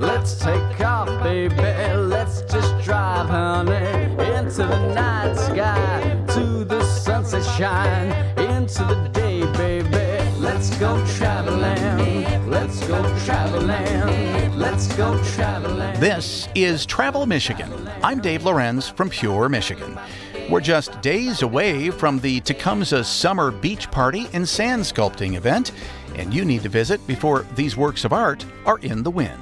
Let's take off, baby. Let's just drive, honey, into the night sky, to the sunset shine, into the day, baby. Let's go traveling. Let's go traveling. Let's go traveling. This is Travel Michigan. I'm Dave Lorenz from Pure, Michigan. We're just days away from the Tecumseh's Summer Beach Party and Sand Sculpting event, and you need to visit before these works of art are in the wind.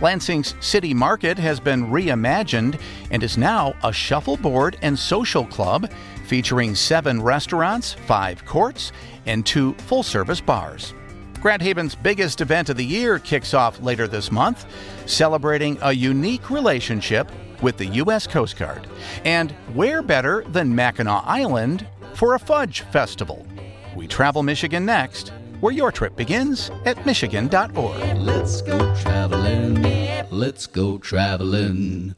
Lansing's City Market has been reimagined and is now a shuffleboard and social club featuring 7 restaurants, 5 courts, and 2 full-service bars. Grand Haven's biggest event of the year kicks off later this month, celebrating a unique relationship with the U.S. Coast Guard. And where better than Mackinac Island for a fudge festival? We travel Michigan next, where your trip begins at michigan.org. Let's go traveling. Let's go traveling.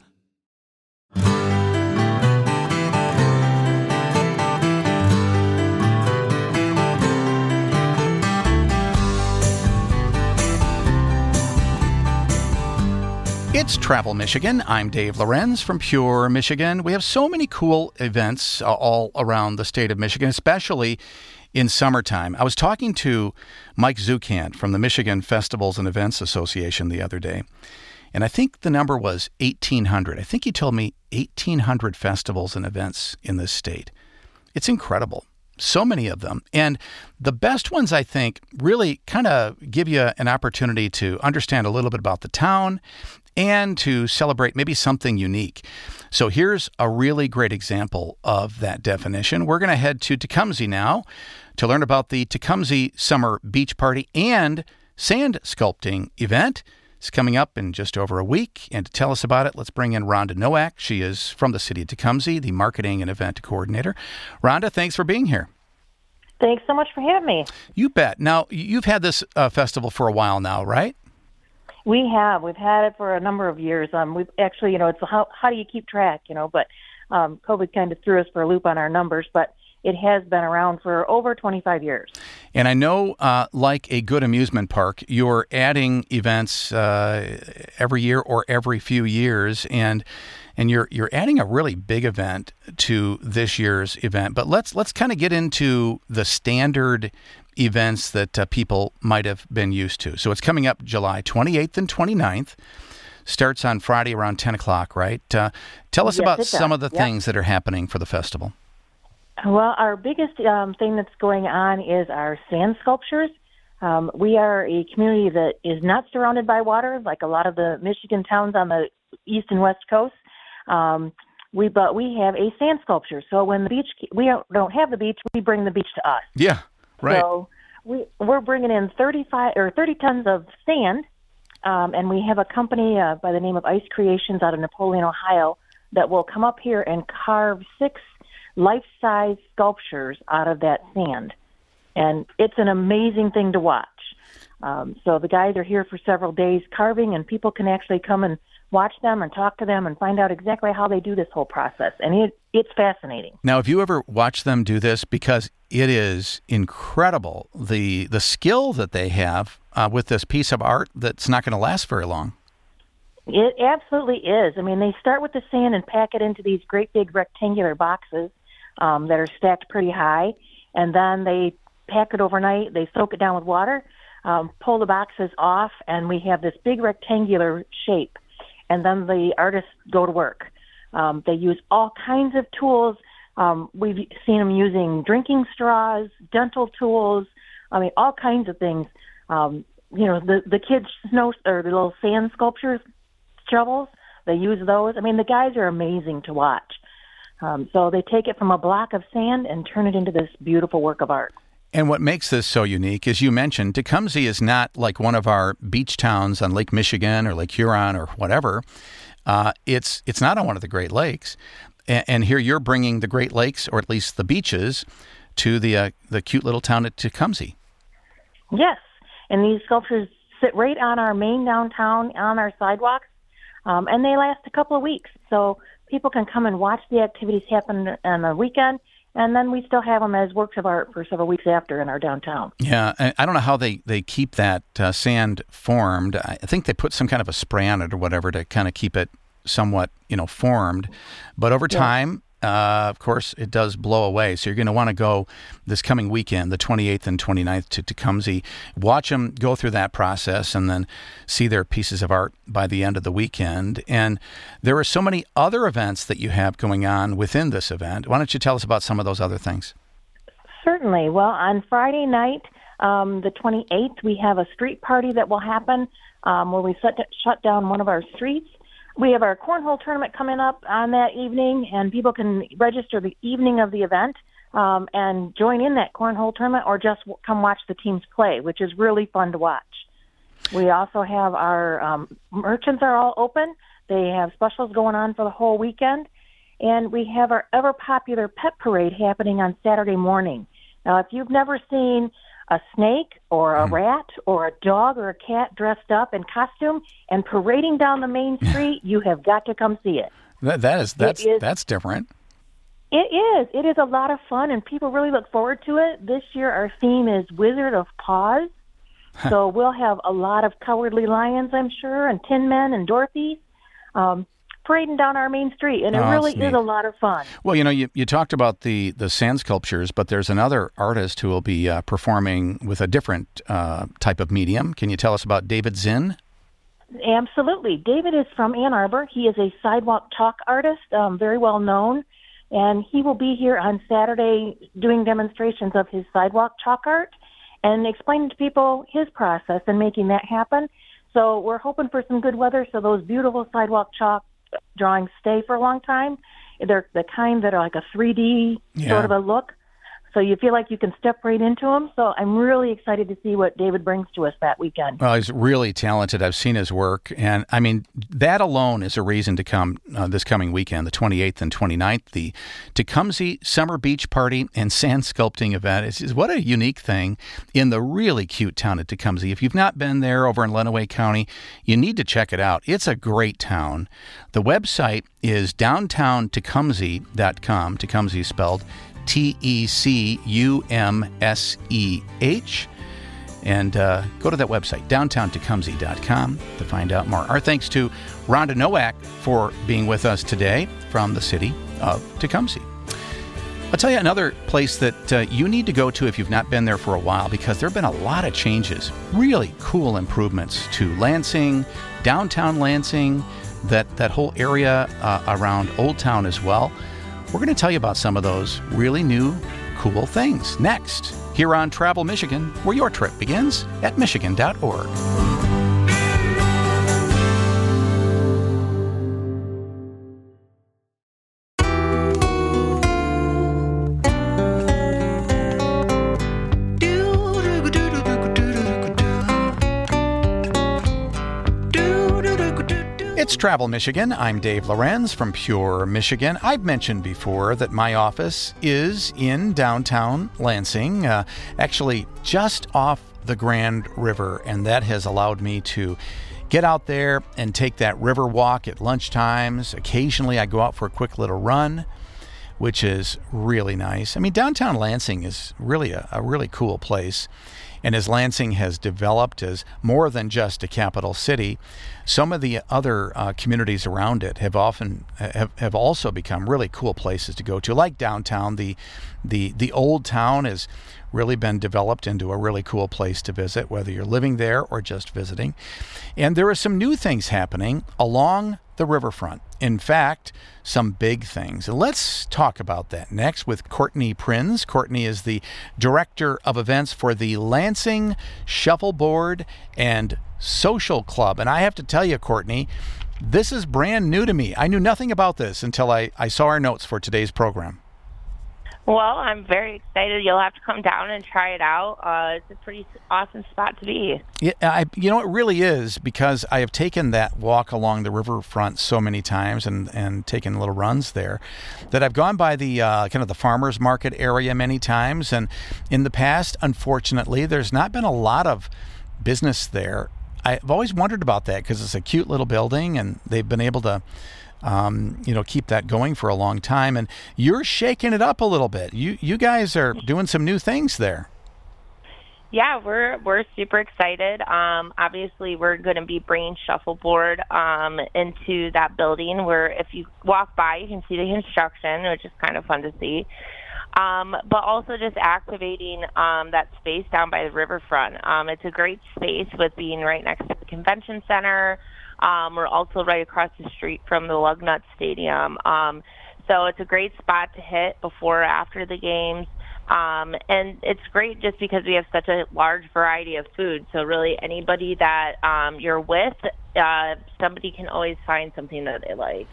It's Travel Michigan. I'm Dave Lorenz from Pure, Michigan. We have so many cool events all around the state of Michigan, especially in summertime. I was talking to Mike Zucant from the Michigan Festivals and Events Association the other day, and I think the number was 1,800. I think he told me 1,800 festivals and events in this state. It's incredible. So many of them. And the best ones, I think, really kind of give you an opportunity to understand a little bit about the town and to celebrate maybe something unique. So here's a really great example of that definition. We're going to head to Tecumseh now to learn about the Tecumseh Summer Beach Party and Sand Sculpting event. It's coming up in just over a week. And to tell us about it, let's bring in Rhonda Nowak. She is from the city of Tecumseh, the marketing and event coordinator. Rhonda, thanks for being here. Thanks so much for having me. You bet. Now, you've had this festival for a while now, right? We have. We've had it for a number of years. We've actually, it's how do you keep track, but COVID kind of threw us for a loop on our numbers, but it has been around for over 25 years. And I know, like a good amusement park, you're adding events every year or every few years, and you're adding a really big event to this year's event. But let's kind of get into the standard events that people might have been used to. So it's coming up July 28th and 29th. Starts on Friday around 10 o'clock, right? Tell us about some of the things that are happening for the festival. Well, our biggest thing that's going on is our sand sculptures. We are a community that is not surrounded by water, like a lot of the Michigan towns on the east and west coast. But we have a sand sculpture. So when the beach, we don't have the beach, we bring the beach to us. Yeah. Right. So we're bringing in 30 tons of sand, and we have a company by the name of Ice Creations out of Napoleon, Ohio, that will come up here and carve 6 life-size sculptures out of that sand. And it's an amazing thing to watch. So the guys are here for several days carving, and people can actually come and watch them and talk to them and find out exactly how they do this whole process. And it's fascinating. Now, have you ever watched them do this? Because it is incredible, the skill that they have with this piece of art that's not going to last very long. It absolutely is. I mean, they start with the sand and pack it into these great big rectangular boxes that are stacked pretty high. And then they pack it overnight. They soak it down with water, pull the boxes off, and we have this big rectangular shape. And then the artists go to work. They use all kinds of tools. We've seen them using drinking straws, dental tools, I mean, all kinds of things. The kids' the little sand sculptures, shovels, they use those. I mean, the guys are amazing to watch. So they take it from a block of sand and turn it into this beautiful work of art. And what makes this so unique, as you mentioned, Tecumseh is not like one of our beach towns on Lake Michigan or Lake Huron or whatever. It's not on one of the Great Lakes. And here you're bringing the Great Lakes, or at least the beaches, to the cute little town at Tecumseh. Yes, and these sculptures sit right on our main downtown, on our sidewalks, and they last a couple of weeks. So people can come and watch the activities happen on the weekend, And then we still have them as works of art for several weeks after in our downtown. Yeah, I don't know how they keep that sand formed. I think they put some kind of a spray on it or whatever to kind of keep it somewhat, formed. But over time, of course, it does blow away. So you're going to want to go this coming weekend, the 28th and 29th, to Tecumseh. Watch them go through that process and then see their pieces of art by the end of the weekend. And there are so many other events that you have going on within this event. Why don't you tell us about some of those other things? Certainly. Well, on Friday night, the 28th, we have a street party that will happen where we shut down one of our streets. We have our cornhole tournament coming up on that evening, and people can register the evening of the event and join in that cornhole tournament or just come watch the teams play, which is really fun to watch. We also have our merchants are all open. They have specials going on for the whole weekend. And we have our ever-popular pet parade happening on Saturday morning. Now, if you've never seen a snake or a rat or a dog or a cat dressed up in costume and parading down the main street, you have got to come see it. That's different. It is. It is a lot of fun, and people really look forward to it. This year, our theme is Wizard of Paws. So we'll have a lot of Cowardly Lions, I'm sure, and Tin Men and Dorothy. Parading down our main street, and it really is a lot of fun. Well, you talked about the sand sculptures, but there's another artist who will be performing with a different type of medium. Can you tell us about David Zinn? Absolutely. David is from Ann Arbor. He is a sidewalk chalk artist, very well known, and he will be here on Saturday doing demonstrations of his sidewalk chalk art and explaining to people his process in making that happen. So we're hoping for some good weather so those beautiful sidewalk chalk drawings stay for a long time. They're the kind that are like a 3D sort of a look, so you feel like you can step right into them. So I'm really excited to see what David brings to us that weekend. Well, he's really talented. I've seen his work, and I mean, that alone is a reason to come this coming weekend, the 28th and 29th, the Tecumseh Summer Beach Party and Sand Sculpting event. It's what a unique thing in the really cute town of Tecumseh. If you've not been there over in Lenawee County, you need to check it out. It's a great town. The website is downtowntecumseh.com. Tecumseh spelled Tecumseh. And go to that website, downtowntecumseh.com, to find out more. Our thanks to Rhonda Nowak for being with us today from the city of Tecumseh. I'll tell you another place that you need to go to if you've not been there for a while, because there have been a lot of changes, really cool improvements to Lansing, downtown Lansing, that whole area around Old Town as well. We're going to tell you about some of those really new, cool things next, here on Travel Michigan, where your trip begins at michigan.org. It's Travel Michigan. I'm Dave Lorenz from Pure, Michigan. I've mentioned before that my office is in downtown Lansing, actually just off the Grand River, and that has allowed me to get out there and take that river walk at lunchtimes. Occasionally I go out for a quick little run, which is really nice. I mean, downtown Lansing is really a really cool place. And as Lansing has developed as more than just a capital city, some of the other communities around it have also become really cool places to go to. Like downtown, the old town has really been developed into a really cool place to visit, whether you're living there or just visiting. And there are some new things happening along the riverfront. In fact, some big things. And let's talk about that next with Courtney Prinz. Courtney is the director of events for the Lansing Shuffleboard and Social Club. And I have to tell you, Courtney, this is brand new to me. I knew nothing about this until I saw our notes for today's program. Well, I'm very excited. You'll have to come down and try it out. It's a pretty awesome spot to be. Yeah, it really is, because I have taken that walk along the riverfront so many times and taken little runs there that I've gone by the kind of the farmers market area many times. And in the past, unfortunately, there's not been a lot of business there. I've always wondered about that because it's a cute little building, and they've been able to, you know, keep that going for a long time. And you're shaking it up a little bit. You guys are doing some new things there. Yeah, we're super excited. Obviously, we're going to be bringing shuffleboard into that building, where if you walk by, you can see the construction, which is kind of fun to see. But also just activating that space down by the riverfront. It's a great space with being right next to the convention center. We're also right across the street from the Lugnut Stadium. So it's a great spot to hit before or after the games. And it's great just because we have such a large variety of food. So really anybody that you're with, somebody can always find something that they like.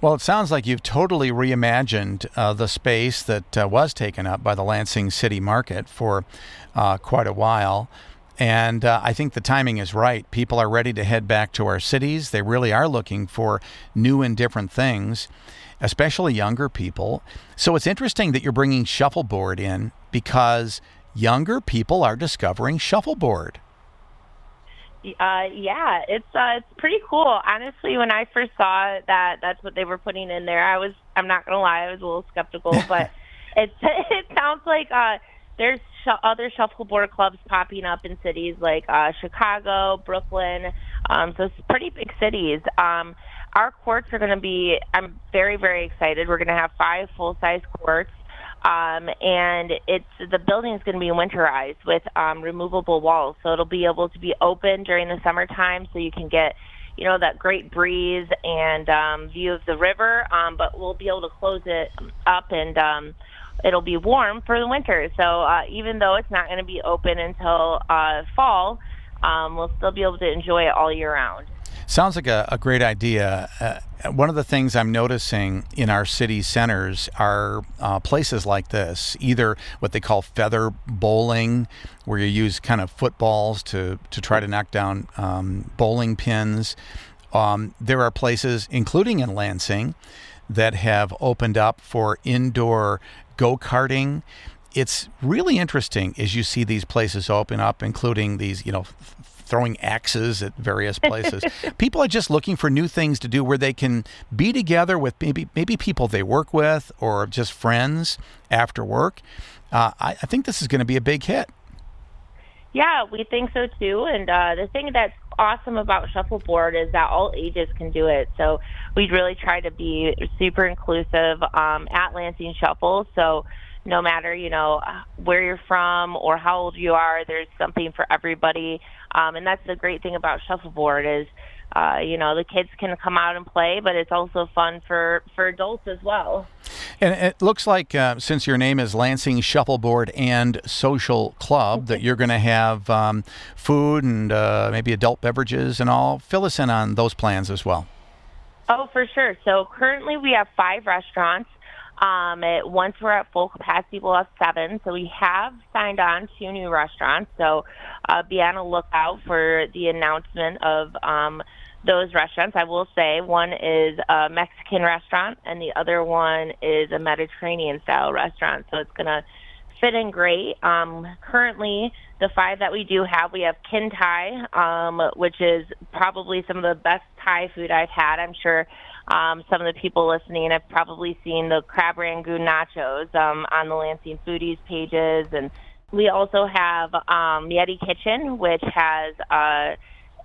Well, it sounds like you've totally reimagined the space that was taken up by the Lansing City Market for quite a while. And I think the timing is right. People are ready to head back to our cities. They really are looking for new and different things, especially younger people. So it's interesting that you're bringing shuffleboard in, because younger people are discovering shuffleboard. Yeah, it's pretty cool. Honestly, when I first saw that that's what they were putting in there, I'm not going to lie, I was a little skeptical, but it sounds like there's other shuffleboard clubs popping up in cities like Chicago, Brooklyn, so it's pretty big cities. Our courts are going to be, I'm very, very excited. We're going to have 5 full-size courts, and the building is going to be winterized with removable walls. So it'll be able to be open during the summertime, so you can get, you know, that great breeze and view of the river, but we'll be able to close it up, and it'll be warm for the winter. So even though it's not going to be open until fall, we'll still be able to enjoy it all year round. Sounds like a great idea. One of the things I'm noticing in our city centers are places like this, either what they call feather bowling, where you use kind of footballs to try to knock down bowling pins. There are places, including in Lansing, that have opened up for indoor go-karting. It's really interesting as you see these places open up, including these, you know, throwing axes at various places. People are just looking for new things to do where they can be together with maybe people they work with or just friends after work. I think this is going to be a big hit. Yeah, we think so too. And the thing that's awesome about shuffleboard is that all ages can do it. So we really try to be super inclusive at Lansing Shuffle. So no matter, you know, where you're from or how old you are, there's something for everybody. And that's the great thing about shuffleboard is, you know, the kids can come out and play, but it's also fun for adults as well. And it looks like, since your name is Lansing Shuffleboard and Social Club, that you're going to have food and maybe adult beverages and all. Fill us in on those plans as well. Oh, for sure. So currently we have 5 restaurants. Once we're at full capacity, we'll have 7. So we have signed on 2 new restaurants. So be on the lookout for the announcement of those restaurants. I will say one is a Mexican restaurant and the other one is a Mediterranean-style restaurant. So it's going to fit in great. Currently, the 5 that we do have, we have Kin Thai, which is probably some of the best Thai food I've had. I'm sure some of the people listening have probably seen the crab rangoon nachos on the Lansing Foodies pages. And we also have Yeti Kitchen, which has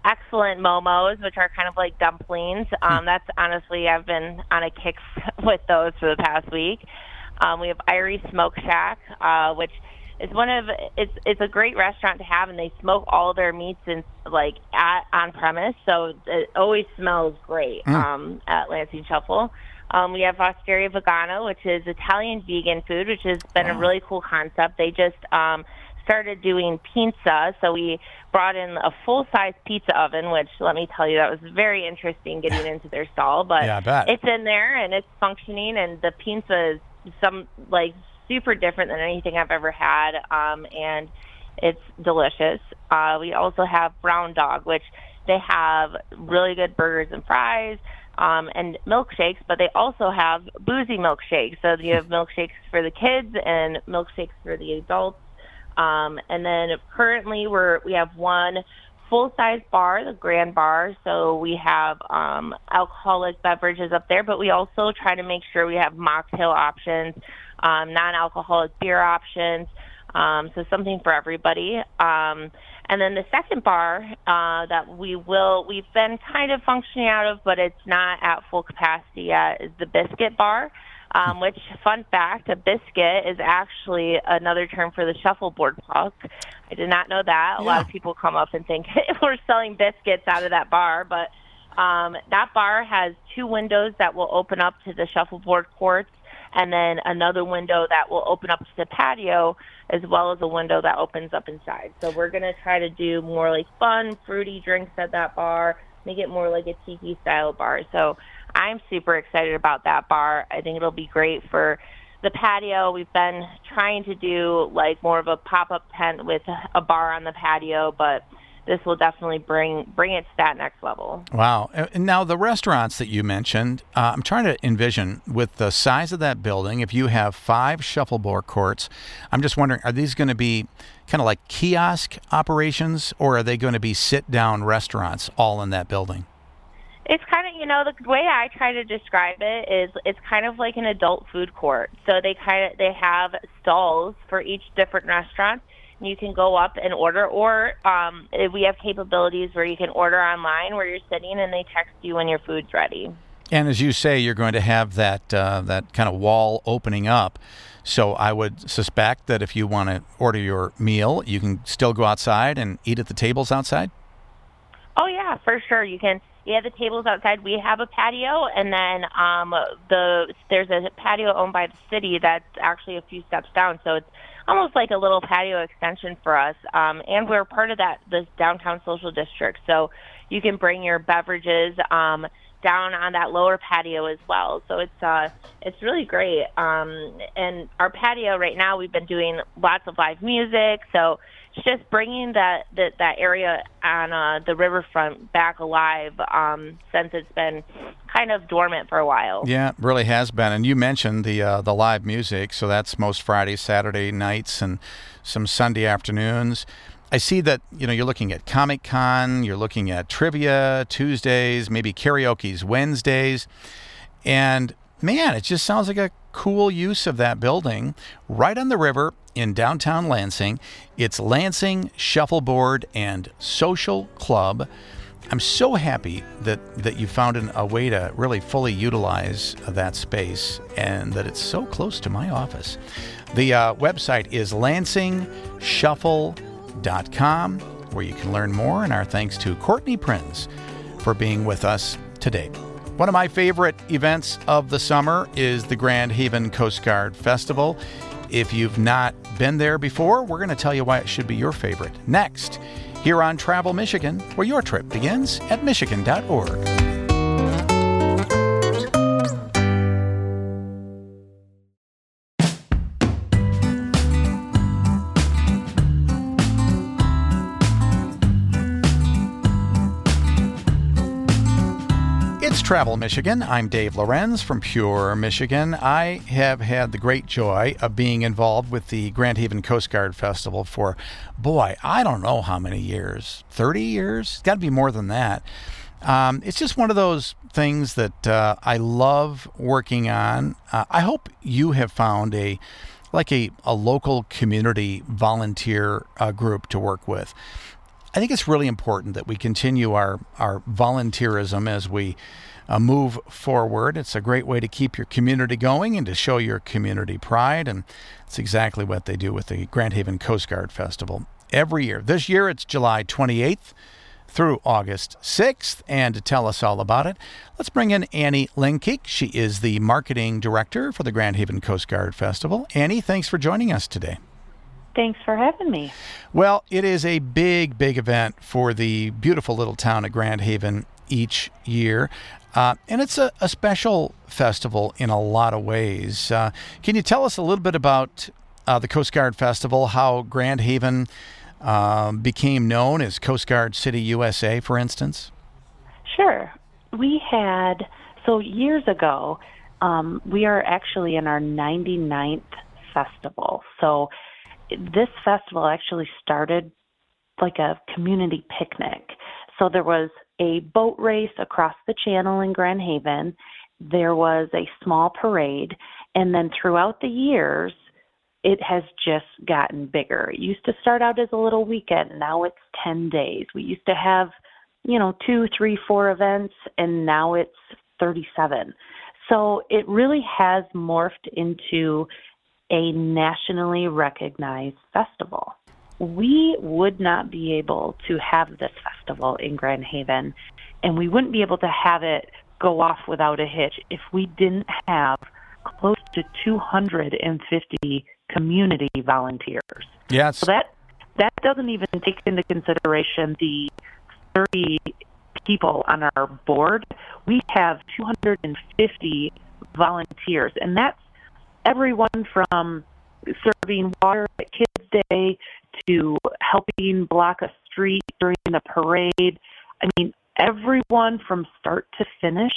excellent momos, which are kind of like dumplings. That's honestly, I've been on a kick with those for the past week. We have Iris Smoke Shack, which is it's a great restaurant to have, and they smoke all their meats and like on premise, so it always smells great at Lansing Shuffle. We have Osteria Vegano, which is Italian vegan food, which has been a really cool concept. They just started doing pizza, so we brought in a full-size pizza oven, which, let me tell you, that was very interesting getting into their stall, but yeah, it's in there and it's functioning, and the pizza is super different than anything I've ever had, and it's delicious. We also have Brown Dog, which they have really good burgers and fries and milkshakes, but they also have boozy milkshakes. So you have milkshakes for the kids and milkshakes for the adults. And then currently we have one full-size bar, the Grand Bar, so we have alcoholic beverages up there, but we also try to make sure we have mocktail options, non-alcoholic beer options, so something for everybody. And then the second bar that we've been kind of functioning out of, but it's not at full capacity yet, is the Biscuit Bar, which, fun fact, a biscuit is actually another term for the shuffleboard puck. I did not know that. A lot of people come up and think we're selling biscuits out of that bar, but that bar has two windows that will open up to the shuffleboard courts, and then another window that will open up to the patio, as well as a window that opens up inside. So we're going to try to do more like fun, fruity drinks at that bar, make it more like a tiki-style bar. So I'm super excited about that bar. I think it'll be great for the patio. We've been trying to do like more of a pop-up tent with a bar on the patio, but this will definitely bring it to that next level. Wow. And now the restaurants that you mentioned, I'm trying to envision with the size of that building, if you have 5 shuffleboard courts, I'm just wondering, are these going to be kind of like kiosk operations, or are they going to be sit-down restaurants all in that building? It's kind of, the way I try to describe it is it's kind of like an adult food court. So they have stalls for each different restaurant. You can go up and order, or we have capabilities where you can order online where you're sitting and they text you when your food's ready. And as you say, you're going to have that that kind of wall opening up. So I would suspect that if you want to order your meal, you can still go outside and eat at the tables outside? Oh, yeah, for sure. You can. Yeah, the tables outside. We have a patio, and then there's a patio owned by the city that's actually a few steps down, so it's almost like a little patio extension for us. And we're part of this downtown social district, so you can bring your beverages down on that lower patio as well. So it's really great. And our patio right now, we've been doing lots of live music, so it's just bringing that area on the riverfront back alive since it's been kind of dormant for a while. Yeah, it really has been. And you mentioned the live music, so that's most Friday, Saturday nights, and some Sunday afternoons. I see that you're looking at Comic-Con, you're looking at trivia Tuesdays, maybe karaoke's Wednesdays, and man, it just sounds like a cool use of that building right on the river in downtown Lansing. It's Lansing Shuffleboard and Social Club. I'm so happy that you found a way to really fully utilize that space and that it's so close to my office. The website is lansingshuffle.com, where you can learn more, and our thanks to Courtney Prinz for being with us today. One of my favorite events of the summer is the Grand Haven Coast Guard Festival. If you've not been there before, we're going to tell you why it should be your favorite next, here on Travel Michigan, where your trip begins at michigan.org. Travel Michigan. I'm Dave Lorenz from Pure, Michigan. I have had the great joy of being involved with the Grand Haven Coast Guard Festival for, I don't know how many years, 30 years? It's got to be more than that. It's just one of those things that I love working on. I hope you have found a local community volunteer group to work with. I think it's really important that we continue our volunteerism as we move forward. It's a great way to keep your community going and to show your community pride, and it's exactly what they do with the Grand Haven Coast Guard Festival every year. This year it's July 28th through August 6th, and to tell us all about it, let's bring in Annie Lenkick. She is the Marketing Director for the Grand Haven Coast Guard Festival. Annie, thanks for joining us today. Thanks for having me. Well, it is a big, big event for the beautiful little town of Grand Haven each year. And it's a special festival in a lot of ways. Can you tell us a little bit about the Coast Guard Festival, how Grand Haven became known as Coast Guard City, USA, for instance? Sure. Years ago, we are actually in our 99th festival. So this festival actually started like a community picnic. So there was a boat race across the channel in Grand Haven. There was a small parade. And then throughout the years, it has just gotten bigger. It used to start out as a little weekend. Now it's 10 days. We used to have, 2, 3, 4 events, and now it's 37. So it really has morphed into a nationally recognized festival. We would not be able to have this festival in Grand Haven, and we wouldn't be able to have it go off without a hitch if we didn't have close to 250 community volunteers. Yes. So that doesn't even take into consideration the 30 people on our board. We have 250 volunteers, and that's everyone from serving water at Kids Day to helping block a street during the parade. I mean, everyone from start to finish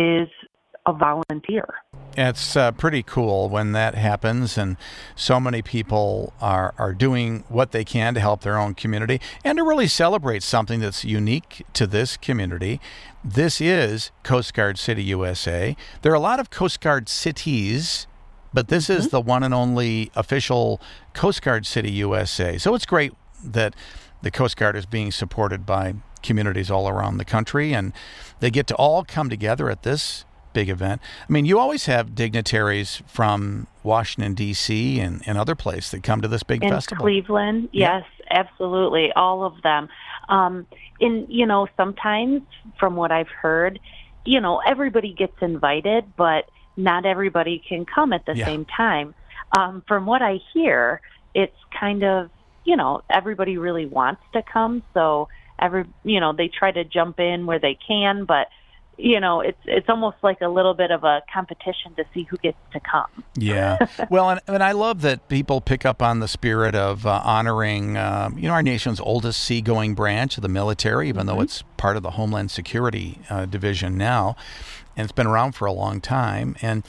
is a volunteer. It's pretty cool when that happens, and so many people are doing what they can to help their own community and to really celebrate something that's unique to this community. This is Coast Guard City, USA. There are a lot of Coast Guard cities, but this is the one and only official Coast Guard City, USA. So it's great that the Coast Guard is being supported by communities all around the country, and they get to all come together at this big event. I mean, you always have dignitaries from Washington, D.C. and other places that come to this big festival. In Cleveland, yes, yeah. Absolutely, all of them. Sometimes, from what I've heard, everybody gets invited, but not everybody can come at the same time. From what I hear, it's kind of, everybody really wants to come, so they try to jump in where they can, but it's almost like a little bit of a competition to see who gets to come. Yeah. Well, and I love that people pick up on the spirit of honoring, our nation's oldest seagoing branch of the military, even though it's part of the Homeland Security Division now, and it's been around for a long time. And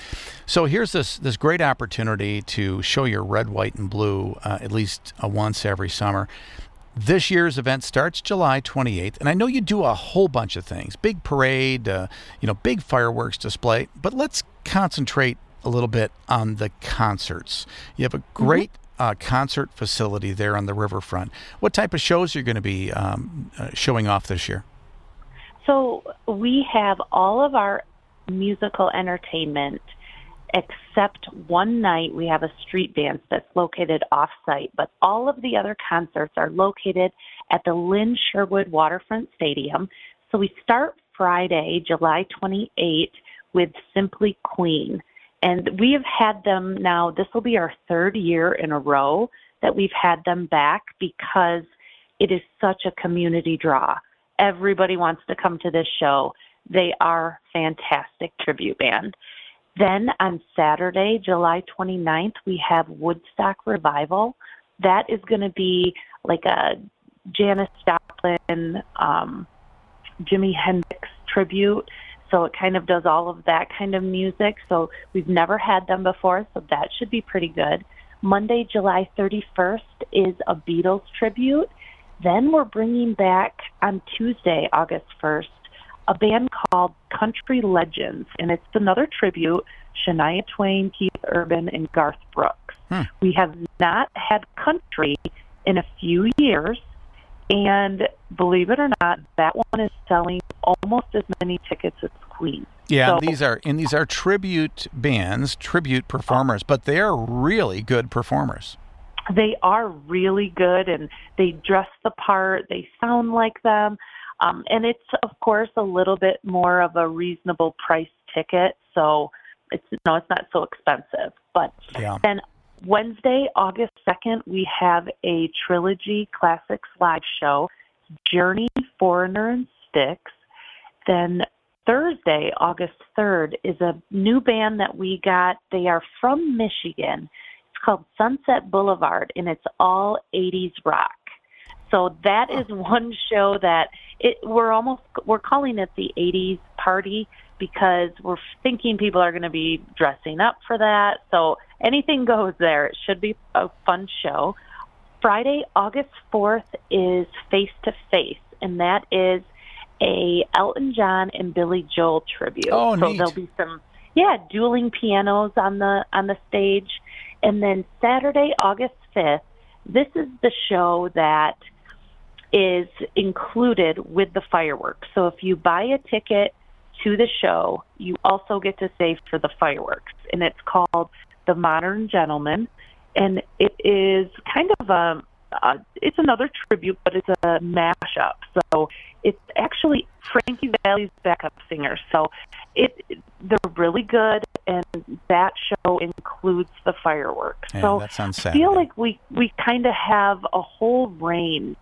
so here's this great opportunity to show your red, white, and blue at least once every summer. This year's event starts July 28th, and I know you do a whole bunch of things, big parade, big fireworks display, but let's concentrate a little bit on the concerts. You have a great concert facility there on the riverfront. What type of shows are you going to be showing off this year? So we have all of our musical entertainment, except one night we have a street dance that's located off-site, but all of the other concerts are located at the Lynn Sherwood Waterfront Stadium. So we start Friday, July 28th, with Simply Queen. And we have had them now, this will be our third year in a row that we've had them back because it is such a community draw. Everybody wants to come to this show. They are fantastic tribute band. Then on Saturday, July 29th, we have Woodstock Revival. That is going to be like a Janis Joplin, Jimi Hendrix tribute. So it kind of does all of that kind of music. So we've never had them before, so that should be pretty good. Monday, July 31st is a Beatles tribute. Then we're bringing back on Tuesday, August 1st, a band called Country Legends, and it's another tribute, Shania Twain, Keith Urban, and Garth Brooks. We have not had country in a few years, and believe it or not, that one is selling almost as many tickets as Queen. Yeah, so, these are tribute bands, tribute performers, but they are really good performers. They are really good, and they dress the part, they sound like them. And it's, of course, a little bit more of a reasonable price ticket, so it's not so expensive. But then Wednesday, August 2nd, we have a Trilogy Classics live show, Journey, Foreigner, and Styx. Then Thursday, August 3rd, is a new band that we got. They are from Michigan. It's called Sunset Boulevard, and it's all 80s rock. So that is one show that we're calling it the 80s party because we're thinking people are going to be dressing up for that. So anything goes there. It should be a fun show. Friday, August 4th, is Face to Face, and that is a Elton John and Billy Joel tribute. Oh, so neat. There'll be some dueling pianos on the stage. And then Saturday, August 5th, this is the show that is included with the fireworks. So if you buy a ticket to the show, you also get to save for the fireworks. And it's called The Modern Gentleman. And it is kind of it's another tribute, but it's a mashup. So it's actually Frankie Valli's backup singer. So they're really good, and that show includes the fireworks. Yeah, so that sounds sad. I feel like we kind of have a whole range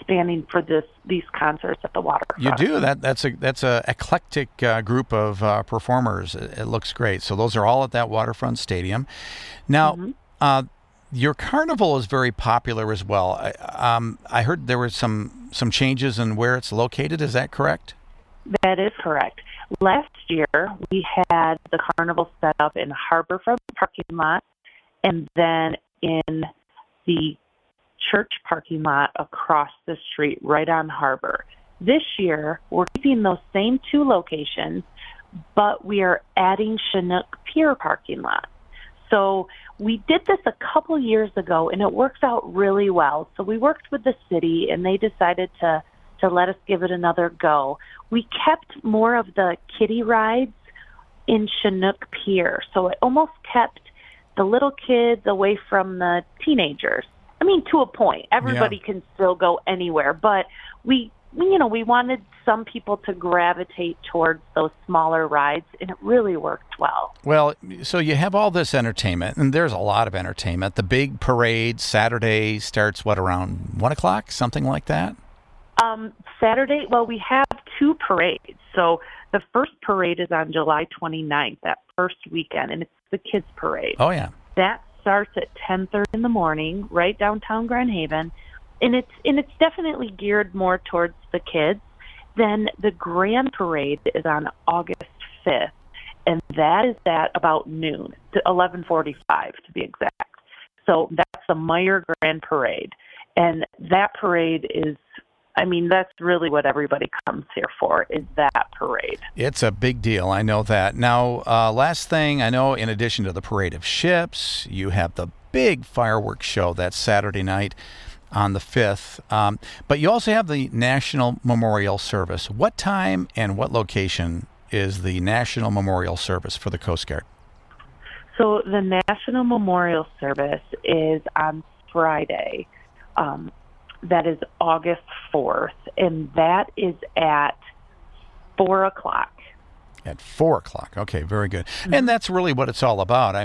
spanning for these concerts at the waterfront. You do. That's a eclectic group of performers. It looks great. So those are all at that waterfront stadium. Now, your carnival is very popular as well. I heard there were some changes in where it's located. Is that correct? That is correct. Last year, we had the carnival set up in Harborfront parking lot and then in the church parking lot across the street right on Harbor. This year, we're keeping those same two locations, but we are adding Chinook Pier parking lot. So we did this a couple years ago, and it works out really well. So we worked with the city, and they decided to let us give it another go. We kept more of the kiddie rides in Chinook Pier. So it almost kept the little kids away from the teenagers. I mean, to a point. Everybody can still go anywhere, but we wanted some people to gravitate towards those smaller rides, and it really worked well. Well, so you have all this entertainment, and there's a lot of entertainment. The big parade Saturday starts, around 1 o'clock, something like that? Saturday, we have two parades. So the first parade is on July 29th, that first weekend, and it's the kids' parade. Oh, yeah. That starts at 10:30 in the morning, right downtown Grand Haven, and it's definitely geared more towards the kids. Then the grand parade is on August 5th, and that is at about noon, to 11:45 to be exact. So that's the Meyer Grand Parade, and that parade is, that's really what everybody comes here for, is that parade. It's a big deal. I know that. Now, last thing I know, in addition to the parade of ships, you have the big fireworks show that Saturday night on the 5th. But you also have the National Memorial Service. What time and what location is the National Memorial Service for the Coast Guard? So the National Memorial Service is on Friday. That is August 4th, and that is at 4 o'clock. At 4 o'clock. Okay, very good. Mm-hmm. And that's really what it's all about.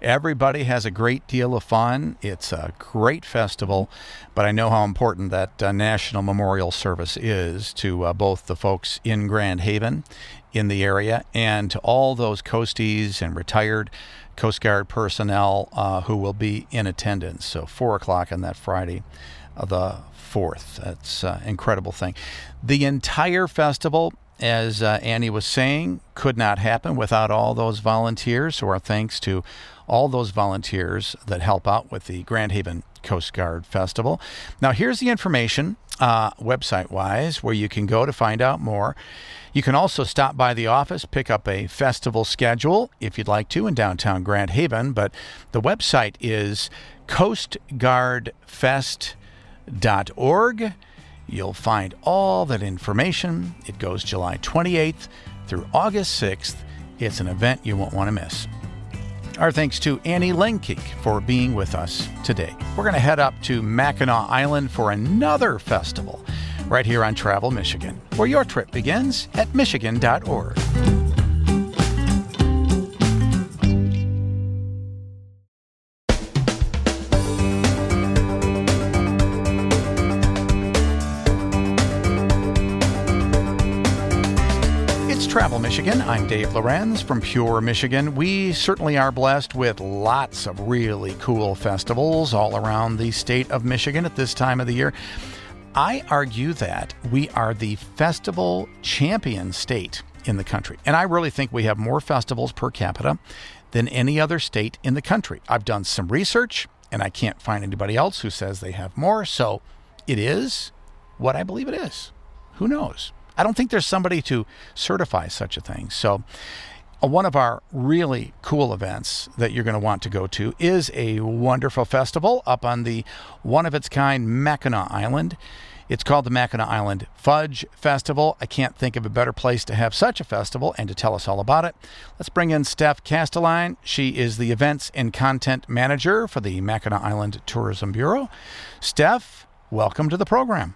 Everybody has a great deal of fun. It's a great festival, but I know how important that National Memorial Service is to both the folks in Grand Haven, in the area, and to all those coasties and retired Coast Guard personnel who will be in attendance. So 4 o'clock on that Friday, the 4th. That's an incredible thing. The entire festival, as Annie was saying, could not happen without all those volunteers. So our thanks to all those volunteers that help out with the Grand Haven Coast Guard Festival. Now, here's the information website-wise where you can go to find out more. You can also stop by the office, pick up a festival schedule if you'd like to in downtown Grand Haven. But the website is coastguardfest.org. You'll find all that information. It goes July 28th through August 6th. It's an event you won't want to miss. Our thanks to Annie Lenkick for being with us today. We're going to head up to Mackinac Island for another festival right here on Travel Michigan, where your trip begins at michigan.org. Travel Michigan. I'm Dave Lorenz from Pure Michigan. We certainly are blessed with lots of really cool festivals all around the state of Michigan at this time of the year. I argue that we are the festival champion state in the country. And I really think we have more festivals per capita than any other state in the country. I've done some research, and I can't find anybody else who says they have more. So it is what I believe it is. Who knows? I don't think there's somebody to certify such a thing. So one of our really cool events that you're going to want to go to is a wonderful festival up on the one-of-its-kind Mackinac Island. It's called the Mackinac Island Fudge Festival. I can't think of a better place to have such a festival and to tell us all about it. Let's bring in Steph Castelline. She is the Events and Content Manager for the Mackinac Island Tourism Bureau. Steph, welcome to the program.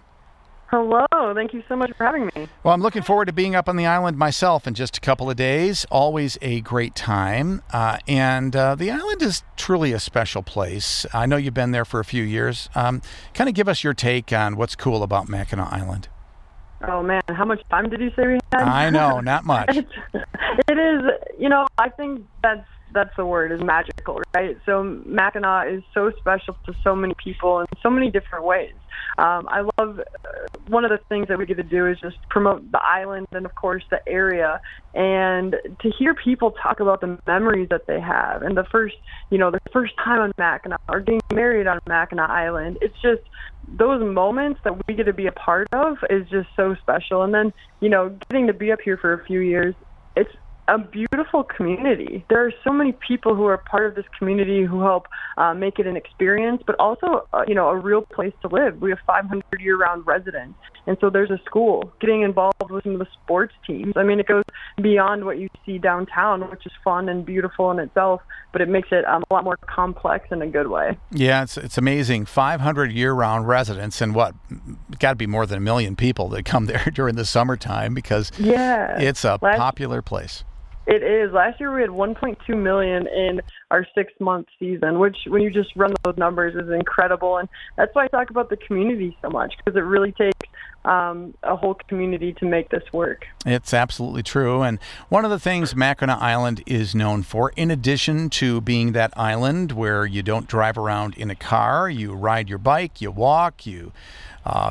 Hello. Thank you so much for having me. Well, I'm looking forward to being up on the island myself in just a couple of days. Always a great time. And the island is truly a special place. I know you've been there for a few years. Kind of give us your take on what's cool about Mackinac Island. Oh, man. How much time did you say we had? I know. Not much. It is. You know, I think that's the word, is magical, right? So Mackinac is so special to so many people in so many different ways. I love, one of the things that we get to do is just promote the island and, of course, the area, and to hear people talk about the memories that they have and the first time on Mackinac or getting married on Mackinac Island. It's just those moments that we get to be a part of is just so special. And then, you know, getting to be up here for a few years, it's a beautiful community. There are so many people who are part of this community who help make it an experience, but also, a real place to live. We have 500 year-round residents, and so there's a school. Getting involved with some of the sports teams. I mean, it goes beyond what you see downtown, which is fun and beautiful in itself, but it makes it a lot more complex in a good way. Yeah, it's amazing. 500 year-round residents, and what, got to be more than a million people that come there during the summertime, because it's a popular place. It is. Last year we had 1.2 million in our 6-month season, which when you just run those numbers is incredible. And that's why I talk about the community so much, because it really takes a whole community to make this work. It's absolutely true. And one of the things Mackinac Island is known for, in addition to being that island where you don't drive around in a car, you ride your bike, you walk, you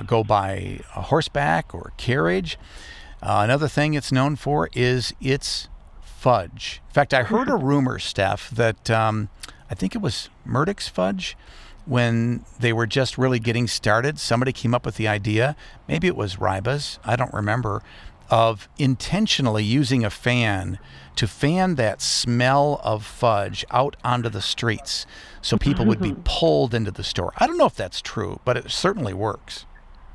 go by a horseback or carriage. Another thing it's known for is its fudge. In fact, I heard a rumor, Steph, that I think it was Murdick's fudge, when they were just really getting started, somebody came up with the idea, maybe it was Riba's, I don't remember, of intentionally using a fan to fan that smell of fudge out onto the streets so people would be pulled into the store. I don't know if that's true, but it certainly works.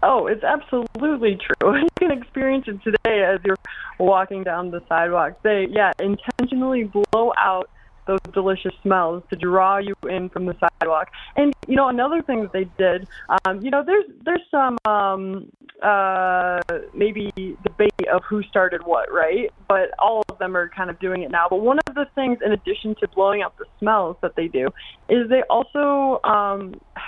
Oh, it's absolutely true. You can experience it today as you're walking down the sidewalk. They, intentionally blow out those delicious smells to draw you in from the sidewalk. And, you know, another thing that they did, there's some maybe debate of who started what, right? But all of them are kind of doing it now. But one of the things, in addition to blowing out the smells that they do, is they also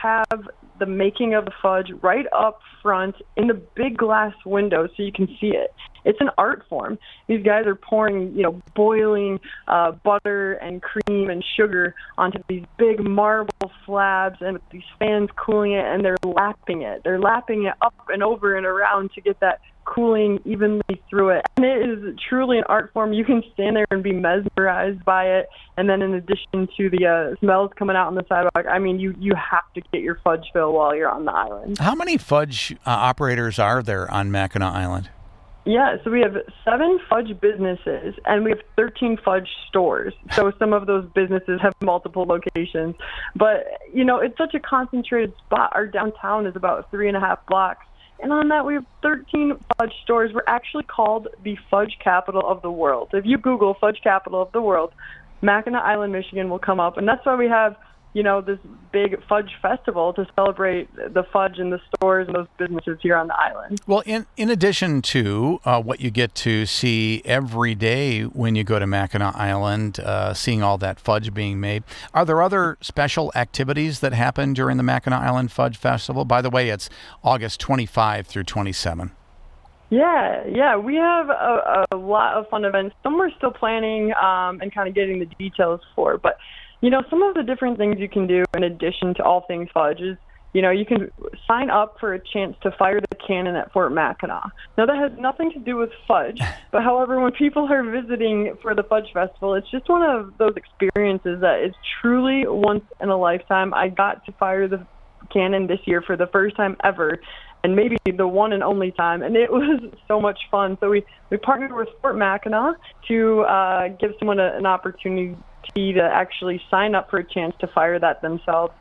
have the making of the fudge right up front in the big glass window so you can see it. It's an art form. These guys are pouring, boiling butter and cream and sugar onto these big marble slabs, and with these fans cooling it, and they're lapping it. They're lapping it up and over and around to get that cooling evenly through it. And it is truly an art form. You can stand there and be mesmerized by it. And then in addition to the smells coming out on the sidewalk, I mean, you have to get your fudge fill while you're on the island. How many fudge operators are there on Mackinac Island? Yeah, so we have 7 fudge businesses, and we have 13 fudge stores. So some of those businesses have multiple locations. But, it's such a concentrated spot. Our downtown is about 3.5 blocks. And on that, we have 13 fudge stores. We're actually called the fudge capital of the world. So if you Google fudge capital of the world, Mackinac Island, Michigan will come up. And that's why we have, this big fudge festival to celebrate the fudge and the stores and those businesses here on the island. Well, in addition to what you get to see every day when you go to Mackinac Island, seeing all that fudge being made, are there other special activities that happen during the Mackinac Island Fudge Festival? By the way, it's August 25 through 27. Yeah, we have a lot of fun events. Some we're still planning and kind of getting the details for, but some of the different things you can do in addition to all things fudge is You know, you can sign up for a chance to fire the cannon at Fort Mackinac. Now, that has nothing to do with fudge, but however, when people are visiting for the Fudge Festival, it's just one of those experiences that is truly once in a lifetime. I got to fire the cannon this year for the first time ever, and maybe the one and only time, and it was so much fun. So we partnered with Fort Mackinac to give someone an opportunity to actually sign up for a chance to fire that themselves.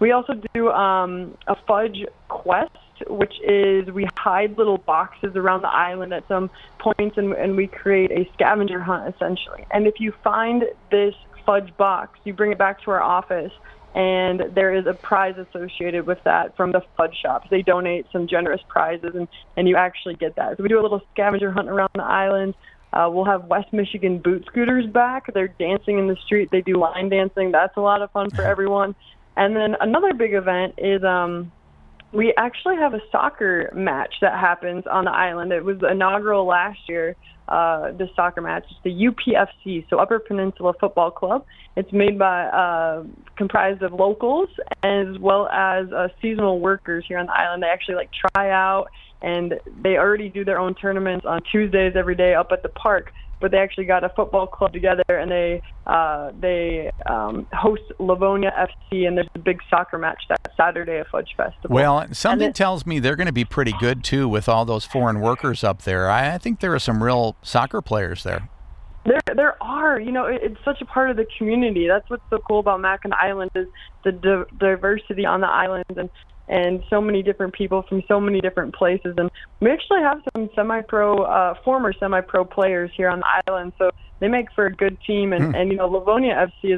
We also do a fudge quest, which is we hide little boxes around the island at some points, and we create a scavenger hunt, essentially. And if you find this fudge box, you bring it back to our office, and there is a prize associated with that from the fudge shops. They donate some generous prizes, and you actually get that. So we do a little scavenger hunt around the island. We'll have West Michigan boot scooters back. They're dancing in the street. They do line dancing. That's a lot of fun for everyone. And then another big event is we actually have a soccer match that happens on the island. It was inaugural last year, this soccer match. It's the UPFC, so Upper Peninsula Football Club. It's made by, comprised of locals as well as seasonal workers here on the island. They actually like try out, and they already do their own tournaments on Tuesdays every day up at the park. But they actually got a football club together, and they host Livonia FC, and there's a big soccer match that Saturday at Fudge Festival. Well, something tells me they're going to be pretty good, too, with all those foreign workers up there. I think there are some real soccer players there. There are. You know, it's such a part of the community. That's what's so cool about Mackinac Island is the diversity on the island, and so many different people from so many different places. And we actually have some former semi-pro players here on the island, so they make for a good team. And you know, Livonia FC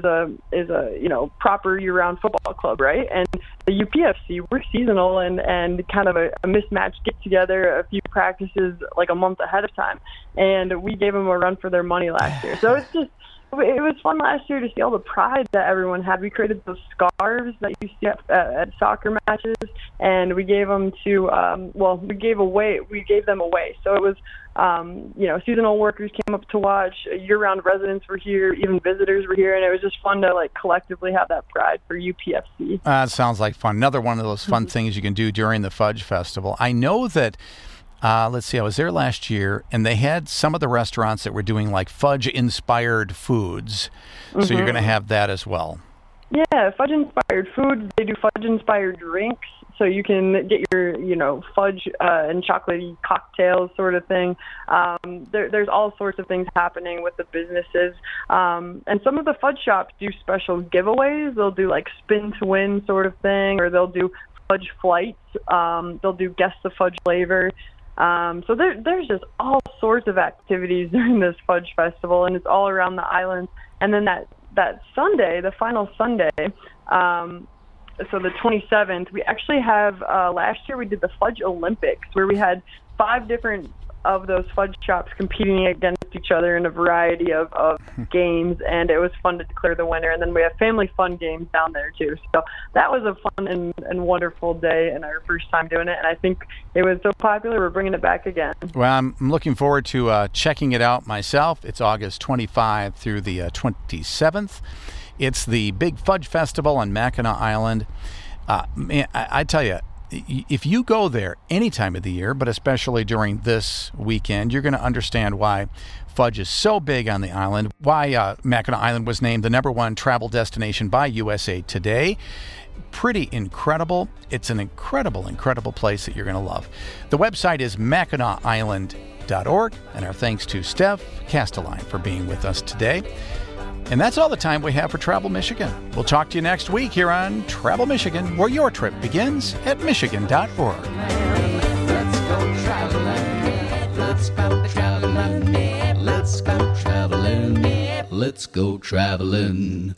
is a you know, proper year-round football club, right? And the UPFC, we're seasonal and kind of a mismatched get-together, a few practices like a month ahead of time. And we gave them a run for their money last year. So it's just, it was fun last year to see all the pride that everyone had. We created those scarves that you see at soccer matches, and we gave them to, we gave them away. So it was, you know, seasonal workers came up to watch, year-round residents were here, even visitors were here, and it was just fun to, like, collectively have that pride for UPFC. That sounds like fun. Another one of those fun things you can do during the Fudge Festival. I know that... let's see, I was there last year, and they had some of the restaurants that were doing, like, fudge-inspired foods. Mm-hmm. So you're going to have that as well. Yeah, fudge-inspired food. They do fudge-inspired drinks. So you can get your, you know, fudge and chocolatey cocktails sort of thing. There's all sorts of things happening with the businesses. And some of the fudge shops do special giveaways. They'll do, like, spin-to-win sort of thing, or they'll do fudge flights. They'll do guess the fudge flavor. So there's just all sorts of activities during this Fudge Festival, and it's all around the island. And then that Sunday, the final Sunday, so the 27th, we actually have, last year we did the Fudge Olympics, where we had 5 different of those fudge shops competing against each other in a variety of games, and it was fun to declare the winner. And then we have family fun games down there too, so that was a fun and wonderful day, and our first time doing it, and I think it was so popular we're bringing it back again. Well, I'm looking forward to checking it out myself. It's August 25 through the 27th. It's the Big Fudge Festival on Mackinac Island. Man, I tell you, if you go there any time of the year, but especially during this weekend, you're going to understand why fudge is so big on the island, why Mackinac Island was named the #1 travel destination by USA Today. Pretty incredible. It's an incredible, incredible place that you're going to love. The website is MackinacIsland.org, and our thanks to Steph Castelline for being with us today. And that's all the time we have for Travel Michigan. We'll talk to you next week here on Travel Michigan, where your trip begins at michigan.org. Let's go traveling. Let's go traveling. Let's go traveling. Let's go traveling.